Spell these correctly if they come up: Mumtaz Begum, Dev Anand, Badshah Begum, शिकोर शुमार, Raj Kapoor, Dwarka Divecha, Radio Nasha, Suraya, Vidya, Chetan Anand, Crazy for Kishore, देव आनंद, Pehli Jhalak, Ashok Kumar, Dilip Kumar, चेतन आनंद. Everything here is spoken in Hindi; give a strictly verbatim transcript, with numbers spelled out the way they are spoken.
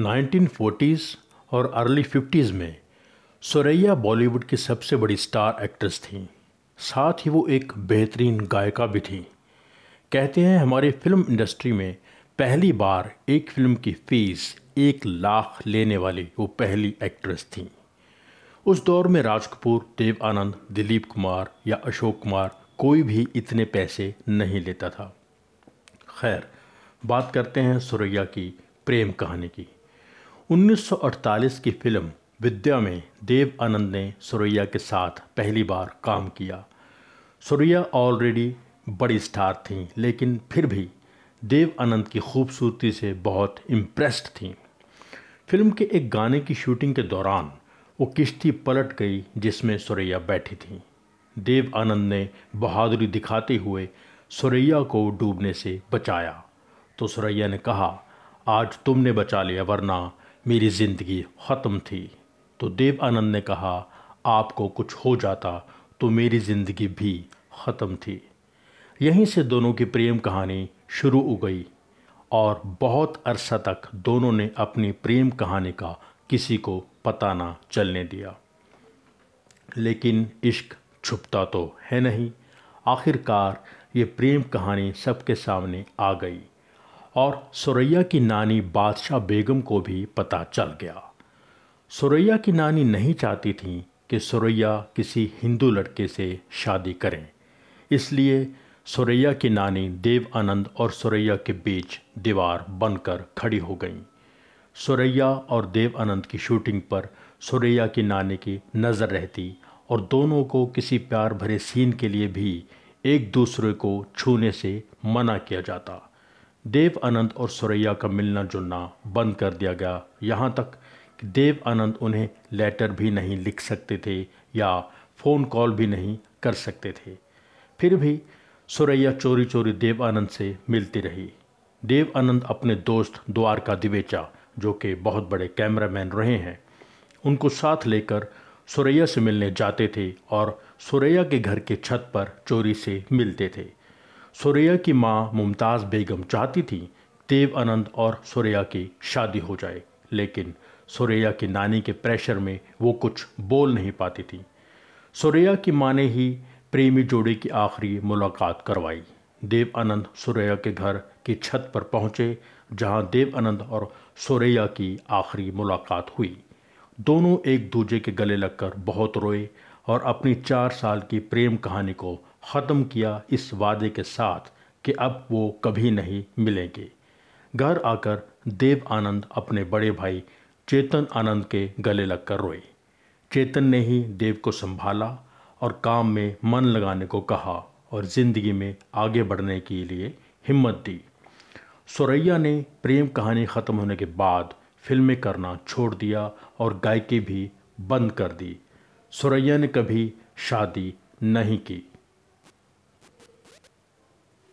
नाइनटीन फोर्टीज़ और अर्ली फिफ्टीज़ में सुरैया बॉलीवुड की सबसे बड़ी स्टार एक्ट्रेस थीं। साथ ही वो एक बेहतरीन गायिका भी थीं। कहते हैं हमारी फिल्म इंडस्ट्री में पहली बार एक फिल्म की फीस एक लाख लेने वाली वो पहली एक्ट्रेस थीं। उस दौर में राज कपूर, देव आनंद, दिलीप कुमार या अशोक कुमार कोई भी इतने पैसे नहीं लेता था। खैर, बात करते हैं सुरैया की प्रेम कहानी की। उन्नीस सौ अड़तालीस की फिल्म विद्या में देव आनंद ने सुरैया के साथ पहली बार काम किया। सुरैया ऑलरेडी बड़ी स्टार थीं, लेकिन फिर भी देव आनंद की खूबसूरती से बहुत इम्प्रेस्ड थीं। फिल्म के एक गाने की शूटिंग के दौरान वो किश्ती पलट गई जिसमें सुरैया बैठी थीं। देव आनंद ने बहादुरी दिखाते हुए सुरैया को डूबने से बचाया, तो सुरैया ने कहा, आज तुमने बचा लिया वरना मेरी ज़िंदगी ख़त्म थी। तो देव आनंद ने कहा, आपको कुछ हो जाता तो मेरी ज़िंदगी भी ख़त्म थी। यहीं से दोनों की प्रेम कहानी शुरू हो गई और बहुत अरसा तक दोनों ने अपनी प्रेम कहानी का किसी को पता ना चलने दिया। लेकिन इश्क छुपता तो है नहीं। आखिरकार ये प्रेम कहानी सबके सामने आ गई और सुरैया की नानी बादशाह बेगम को भी पता चल गया। सुरैया की नानी नहीं चाहती थीं कि सुरैया किसी हिंदू लड़के से शादी करें, इसलिए सुरैया की नानी देव आनंद और सुरैया के बीच दीवार बनकर खड़ी हो गईं। सुरैया और देव आनंद की शूटिंग पर सुरैया की नानी की नज़र रहती और दोनों को किसी प्यार भरे सीन के लिए भी एक दूसरे को छूने से मना किया जाता। देव आनंद और सुरैया का मिलना जुलना बंद कर दिया गया, यहाँ तक कि देव आनंद उन्हें लेटर भी नहीं लिख सकते थे या फ़ोन कॉल भी नहीं कर सकते थे। फिर भी सुरैया चोरी चोरी देव आनंद से मिलती रही। देव आनंद अपने दोस्त द्वारका दिवेचा, जो कि बहुत बड़े कैमरामैन रहे हैं, उनको साथ लेकर सुरैया से मिलने जाते थे और सुरैया के घर के छत पर चोरी से मिलते थे। सुरैया की माँ मुमताज़ बेगम चाहती थी देव आनंद और सुरैया की शादी हो जाए, लेकिन सुरैया की नानी के प्रेशर में वो कुछ बोल नहीं पाती थी। सुरैया की माँ ने ही प्रेमी जोड़ी की आखिरी मुलाकात करवाई। देव आनंद सुरैया के घर की छत पर पहुँचे जहाँ देव आनंद और सुरैया की आखिरी मुलाकात हुई। दोनों एक दूसरे के गले लगकर बहुत रोए और अपनी चार साल की प्रेम कहानी को ख़त्म किया इस वादे के साथ कि अब वो कभी नहीं मिलेंगे। घर आकर देव आनंद अपने बड़े भाई चेतन आनंद के गले लगकर रोए। चेतन ने ही देव को संभाला और काम में मन लगाने को कहा और ज़िंदगी में आगे बढ़ने के लिए हिम्मत दी। सुरैया ने प्रेम कहानी ख़त्म होने के बाद फिल्में करना छोड़ दिया और गायकी भी बंद कर दी। सुरैया ने कभी शादी नहीं की।